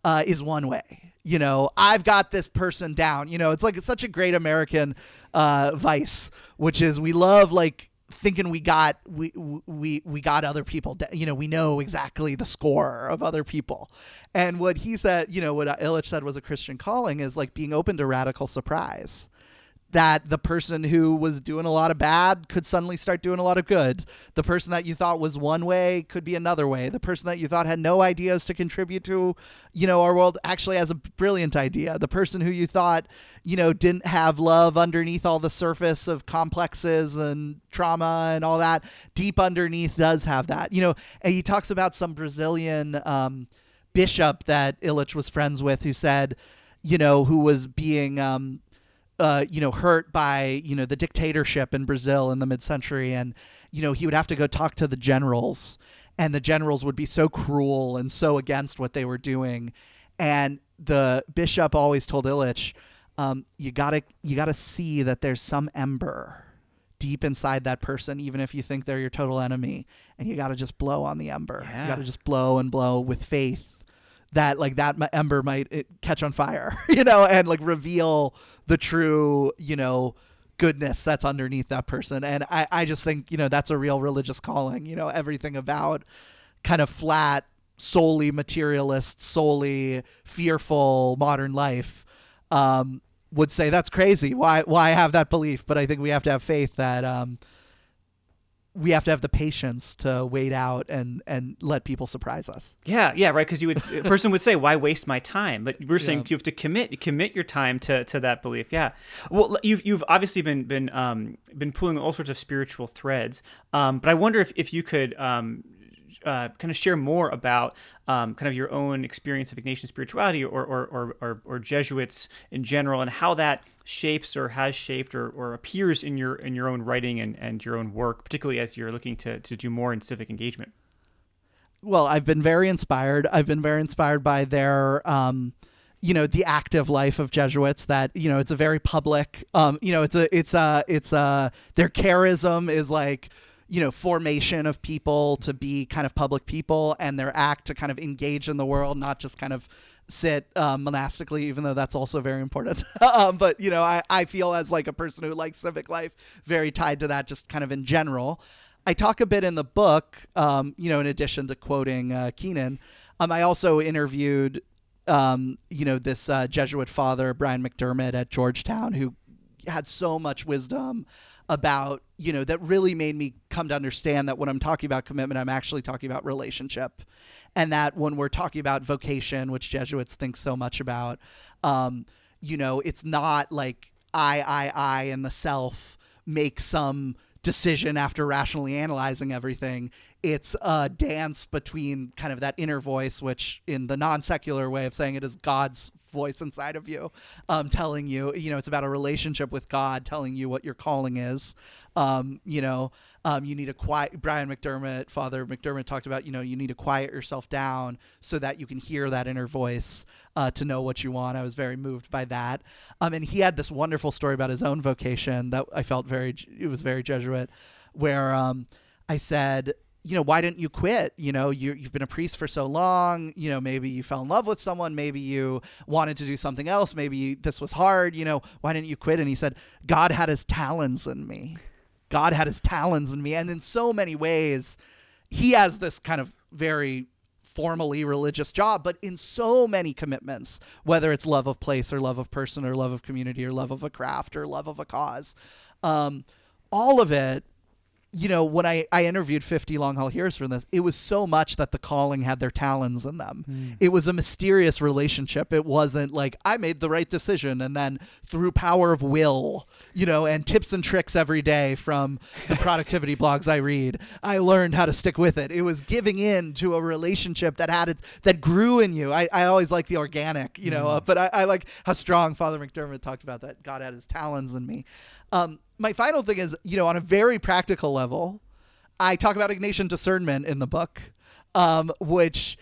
uh, is one way. You know, I've got this person down. You know, it's like it's such a great American uh, vice, which is we love like thinking we got we we we got other people. De- you know, we know exactly the score of other people. And what he said, you know, what Illich said was a Christian calling is like being open to radical surprise. That the person who was doing a lot of bad could suddenly start doing a lot of good. The person that you thought was one way could be another way. The person that you thought had no ideas to contribute to, you know, our world actually has a brilliant idea. The person who you thought, you know, didn't have love underneath all the surface of complexes and trauma and all that, deep underneath does have that. You know, and he talks about some Brazilian um, bishop that Illich was friends with who said, you know, who was being... Um, uh, you know, hurt by, you know, the dictatorship in Brazil in the mid-century. And, you know, he would have to go talk to the generals, and the generals would be so cruel and so against what they were doing. And the bishop always told Illich, um, you gotta, you gotta see that there's some ember deep inside that person, even if you think they're your total enemy, and you gotta just blow on the ember. Yeah. You gotta just blow and blow with faith that, like, that ember might it, catch on fire, you know, and, like, reveal the true, you know, goodness that's underneath that person. And I, I just think, you know, that's a real religious calling, you know, everything about kind of flat, solely materialist, solely fearful modern life um, would say that's crazy. Why, why have that belief? But I think we have to have faith that um, we have to have the patience to wait out and, and let people surprise us. Yeah. Yeah. Right. Cause you would, a person would say, why waste my time? But we're saying yeah. you have to commit, commit your time to, to that belief. Yeah. Well, you've, you've obviously been, been, um, been pulling all sorts of spiritual threads. Um, but I wonder if, if you could, um, Uh, kind of share more about um, kind of your own experience of Ignatian spirituality or or, or or or Jesuits in general, and how that shapes or has shaped or, or appears in your in your own writing and, and your own work, particularly as you're looking to, to do more in civic engagement. Well, I've been very inspired. I've been very inspired by their, um, you know, the active life of Jesuits. That, you know, it's a very public. Um, you know, it's a it's a it's a their charism is like, you know, formation of people to be kind of public people, and their act to kind of engage in the world, not just kind of sit um, monastically, even though that's also very important. um, but, you know, I, I feel as like a person who likes civic life, very tied to that just kind of in general. I talk a bit in the book, um, you know, in addition to quoting uh, Keenan, um, I also interviewed, um, you know, this uh, Jesuit father, Brian McDermott at Georgetown, who had so much wisdom about, you know, that really made me come to understand that when I'm talking about commitment, I'm actually talking about relationship. And that when we're talking about vocation, which Jesuits think so much about, um, you know, it's not like I, I, I, and the self make some decision after rationally analyzing everything. It's a dance between kind of that inner voice, which in the non-secular way of saying it is God's voice inside of you, um, telling you, you know, it's about a relationship with God, telling you what your calling is. Um, you know, um, you need to quiet, Brian McDermott, Father McDermott talked about, you know, you need to quiet yourself down so that you can hear that inner voice uh, to know what you want. I was very moved by that. Um, and he had this wonderful story about his own vocation that I felt very, it was very Jesuit, where um, I said, you know, why didn't you quit? You know, you, you've been a priest for so long, you know, maybe you fell in love with someone, maybe you wanted to do something else, maybe you, this was hard, you know, why didn't you quit? And he said, God had his talons in me. God had his talons in me. And in so many ways, he has this kind of very formally religious job, but in so many commitments, whether it's love of place or love of person or love of community or love of a craft or love of a cause, um, all of it, you know, when I, I interviewed fifty long haul heroes for this, it was so much that the calling had their talons in them. Mm. It was a mysterious relationship. It wasn't like I made the right decision and then through power of will, you know, and tips and tricks every day from the productivity blogs I read, I learned how to stick with it. It was giving in to a relationship that had its, that grew in you. I, I always like the organic, you know, mm. uh, but I, I like how strong Father McDermott talked about that. God had his talons in me. Um, My final thing is, you know, on a very practical level, I talk about Ignatian discernment in the book, um, which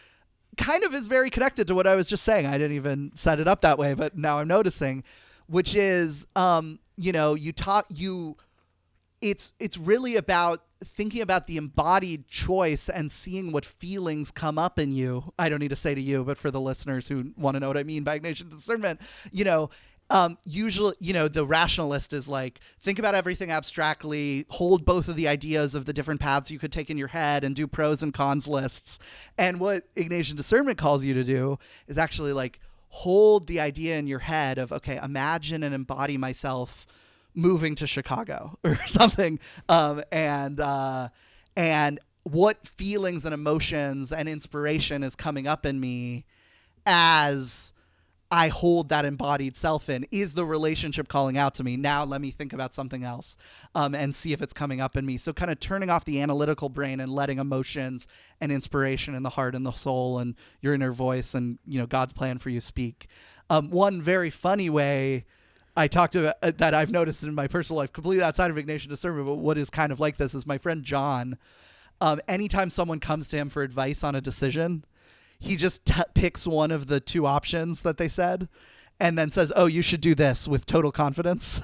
kind of is very connected to what I was just saying. I didn't even set it up that way, but now I'm noticing, which is, um, you know, you talk, you, it's, it's really about thinking about the embodied choice and seeing what feelings come up in you. I don't need to say to you, but for the listeners who want to know what I mean by Ignatian discernment, you know, Um, usually, you know, the rationalist is like, think about everything abstractly, hold both of the ideas of the different paths you could take in your head and do pros and cons lists. And what Ignatian discernment calls you to do is actually like hold the idea in your head of, okay, imagine and embody myself moving to Chicago or something. Um, and, uh, and what feelings and emotions and inspiration is coming up in me as I hold that embodied self in. Is the relationship calling out to me? Now let me think about something else um, and see if it's coming up in me. So kind of turning off the analytical brain and letting emotions and inspiration and the heart and the soul and your inner voice and, you know, God's plan for you speak. Um, one very funny way I talked about uh, that I've noticed in my personal life, completely outside of Ignatian discernment, but what is kind of like this is my friend John. Um, anytime someone comes to him for advice on a decision, he just t- picks one of the two options that they said and then says, oh, you should do this with total confidence.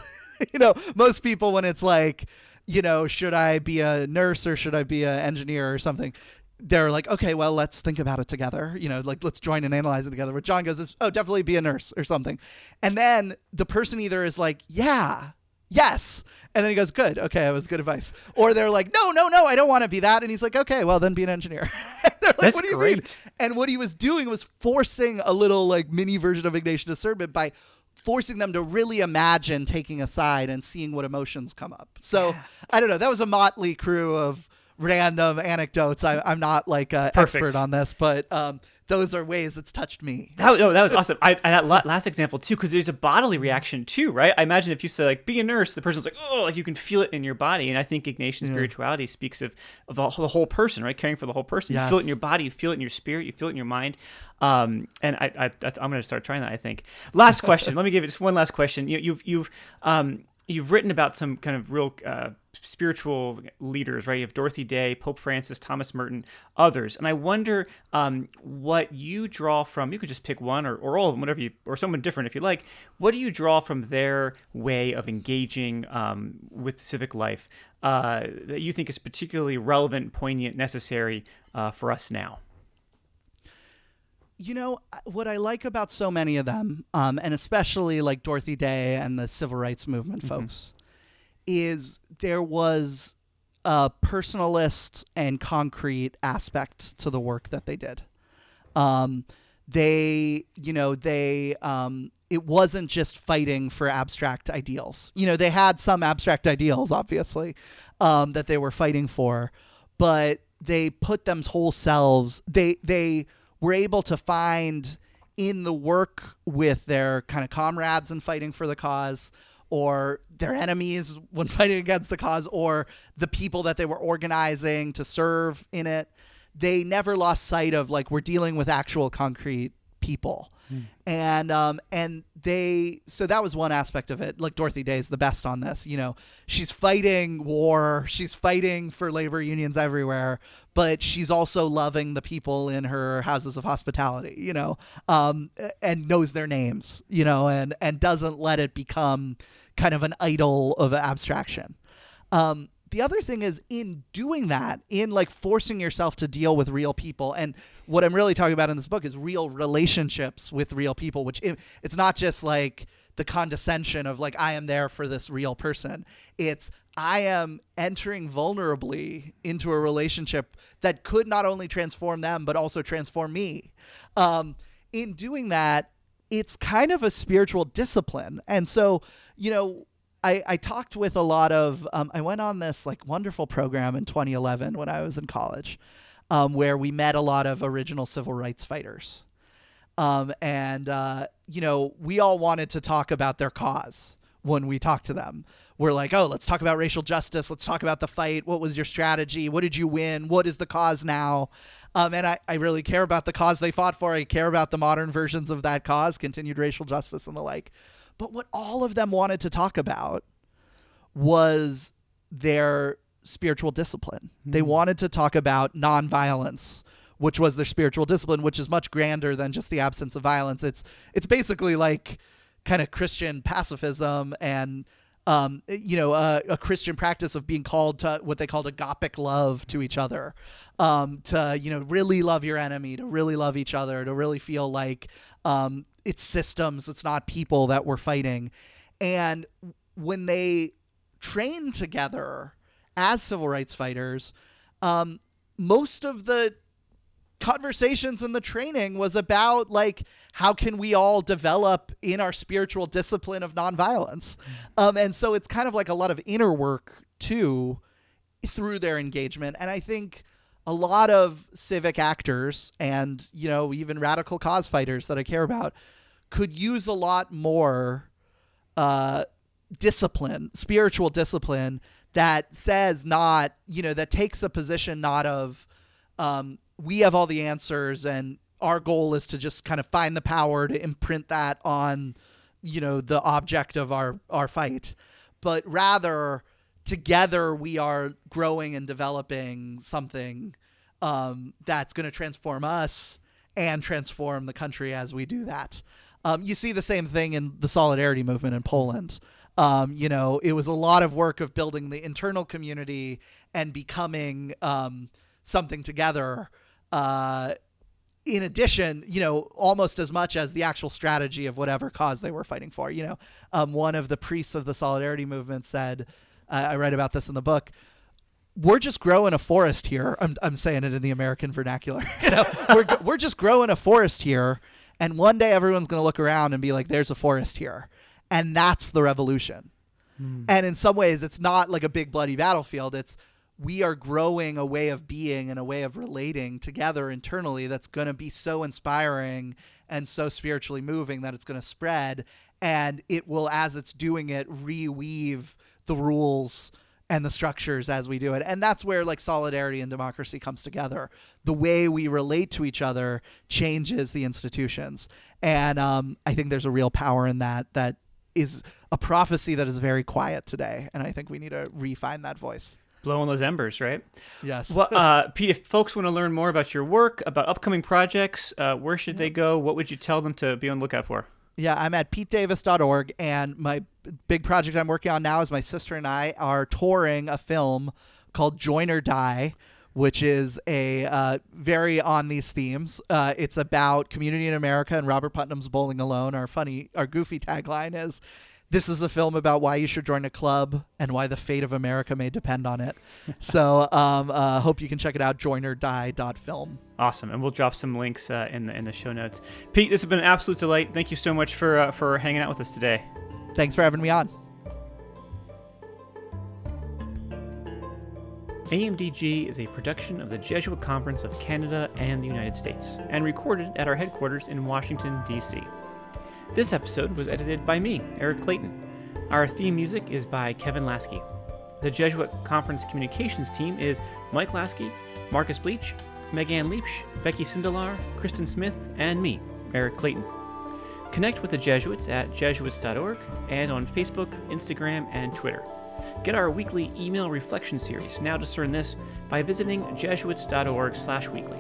You know, most people, when it's like, you know, should I be a nurse or should I be an engineer or something? They're like, okay, well, let's think about it together. You know, like, let's join and analyze it together. But John goes, oh, definitely be a nurse or something. And then the person either is like, yeah, yes. And then he goes, good. Okay, that was good advice. Or they're like, no, no, no, I don't want to be that. And he's like, okay, well, then be an engineer. Like, that's what do you great. Mean? And what he was doing was forcing a little like mini version of Ignatian discernment by forcing them to really imagine taking a side and seeing what emotions come up. So yeah. I don't know. That was a motley crew of random anecdotes. I, I'm not like an expert on this, but um, those are ways it's touched me. That, oh, that was awesome. I, I, that last example too, because there's a bodily reaction too, right? I imagine if you say like, be a nurse, the person's like, oh, like you can feel it in your body. And I think Ignatian yeah. spirituality speaks of, of the whole, the whole person, right? Caring for the whole person. Yes. You feel it in your body, you feel it in your spirit, you feel it in your mind. Um, and I, I that's, I'm going to start trying that, I think. Last question. Let me give it just one last question. You, you've, you've, um, you've written about some kind of real, uh, spiritual leaders, right? You have Dorothy Day, Pope Francis, Thomas Merton, others. And I wonder um, what you draw from, you could just pick one or, or all of them, whatever you, or someone different if you like. What do you draw from their way of engaging um, with civic life uh, that you think is particularly relevant, poignant, necessary uh, for us now? You know, what I like about so many of them, um, and especially like Dorothy Day and the civil rights movement mm-hmm. folks, is there was a personalist and concrete aspect to the work that they did. Um, they, you know, they, um, it wasn't just fighting for abstract ideals. You know, they had some abstract ideals, obviously, um, that they were fighting for, but they put them whole selves. They, they were able to find in the work with their kind of comrades in fighting for the cause, or their enemies when fighting against the cause, or the people that they were organizing to serve in it. They never lost sight of like, we're dealing with actual concrete people. Mm. And, um, and they, so that was one aspect of it. Like Dorothy Day is the best on this, you know, she's fighting war, she's fighting for labor unions everywhere, but she's also loving the people in her houses of hospitality, you know, um, and knows their names, you know, and, and doesn't let it become kind of an idol of abstraction. Um, The other thing is, in doing that, in like forcing yourself to deal with real people. And what I'm really talking about in this book is real relationships with real people, which it, it's not just like the condescension of like, I am there for this real person. It's I am entering vulnerably into a relationship that could not only transform them, but also transform me. Um, in doing that, it's kind of a spiritual discipline. And so, you know, I, I talked with a lot of, um, I went on this like wonderful program in twenty eleven when I was in college, um, where we met a lot of original civil rights fighters. Um, and, uh, you know, we all wanted to talk about their cause when we talked to them. We're like, oh, let's talk about racial justice. Let's talk about the fight. What was your strategy? What did you win? What is the cause now? Um, and I, I really care about the cause they fought for. I care about the modern versions of that cause, continued racial justice and the like. But what all of them wanted to talk about was their spiritual discipline. Mm-hmm. They wanted to talk about nonviolence, which was their spiritual discipline, which is much grander than just the absence of violence. It's it's basically like kind of Christian pacifism and, um, you know, uh, a Christian practice of being called to what they called agapic love to each other, um, to, you know, really love your enemy, to really love each other, to really feel like um, it's systems, it's not people that we're fighting. And when they trained together as civil rights fighters, um, most of the conversations and the training was about like, how can we all develop in our spiritual discipline of nonviolence? Um, and so it's kind of like a lot of inner work too, through their engagement. And I think a lot of civic actors and, you know, even radical cause fighters that I care about could use a lot more uh, discipline, spiritual discipline that says not, you know, that takes a position not of, um, we have all the answers and our goal is to just kind of find the power to imprint that on you know, the object of our, our fight, but rather together we are growing and developing something um, that's going to transform us and transform the country as we do that. Um, you see the same thing in the Solidarity movement in Poland. Um, you know, it was a lot of work of building the internal community and becoming um, something together. Uh, in addition, you know, almost as much as the actual strategy of whatever cause they were fighting for. You know, um, one of the priests of the Solidarity movement said, uh, I write about this in the book, we're just growing a forest here. I'm I'm saying it in the American vernacular. You know, we're we're just growing a forest here. And one day everyone's going to look around and be like, there's a forest here. And that's the revolution. Mm. And in some ways, it's not like a big bloody battlefield. It's we are growing a way of being and a way of relating together internally that's going to be so inspiring and so spiritually moving that it's going to spread. And it will, as it's doing it, reweave the rules and the structures as we do it. And that's where like solidarity and democracy comes together. The way we relate to each other changes the institutions. And um, I think there's a real power in that, that is a prophecy that is very quiet today. And I think we need to refine that voice. Blowing those embers, right? Yes. Well, uh, Pete, if folks want to learn more about your work, about upcoming projects, uh, where should yeah. they go? What would you tell them to be on the lookout for? Yeah, I'm at pete davis dot org, and my big project I'm working on now is my sister and I are touring a film called Join or Die, which is a uh, very on these themes. Uh, it's about community in America and Robert Putnam's Bowling Alone. Our funny, our goofy tagline is, this is a film about why you should join a club and why the fate of America may depend on it. So um, uh, hope you can check it out, join or die dot film. Awesome. And we'll drop some links uh, in the in the show notes. Pete, this has been an absolute delight. Thank you so much for uh, for hanging out with us today. Thanks for having me on. A M D G is a production of the Jesuit Conference of Canada and the United States and recorded at our headquarters in Washington, D C This episode was edited by me, Eric Clayton. Our theme music is by Kevin Lasky. The Jesuit Conference Communications team is Mike Lasky, Marcus Bleach, Megan Leepsch, Becky Sindelar, Kristen Smith, and me, Eric Clayton. Connect with the Jesuits at jesuits dot org and on Facebook, Instagram, and Twitter. Get our weekly email reflection series, Now Discern This, by visiting jesuits dot org slash weekly.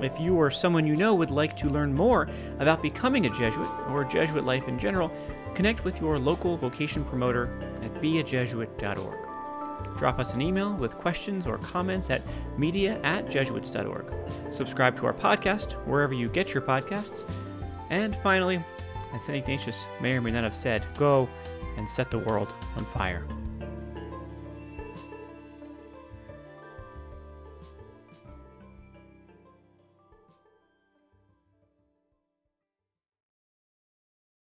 If you or someone you know would like to learn more about becoming a Jesuit or Jesuit life in general, connect with your local vocation promoter at be a jesuit dot org. Drop us an email with questions or comments at media at jesuits dot org. Subscribe to our podcast wherever you get your podcasts. And finally, as Saint Ignatius may or may not have said, go and set the world on fire.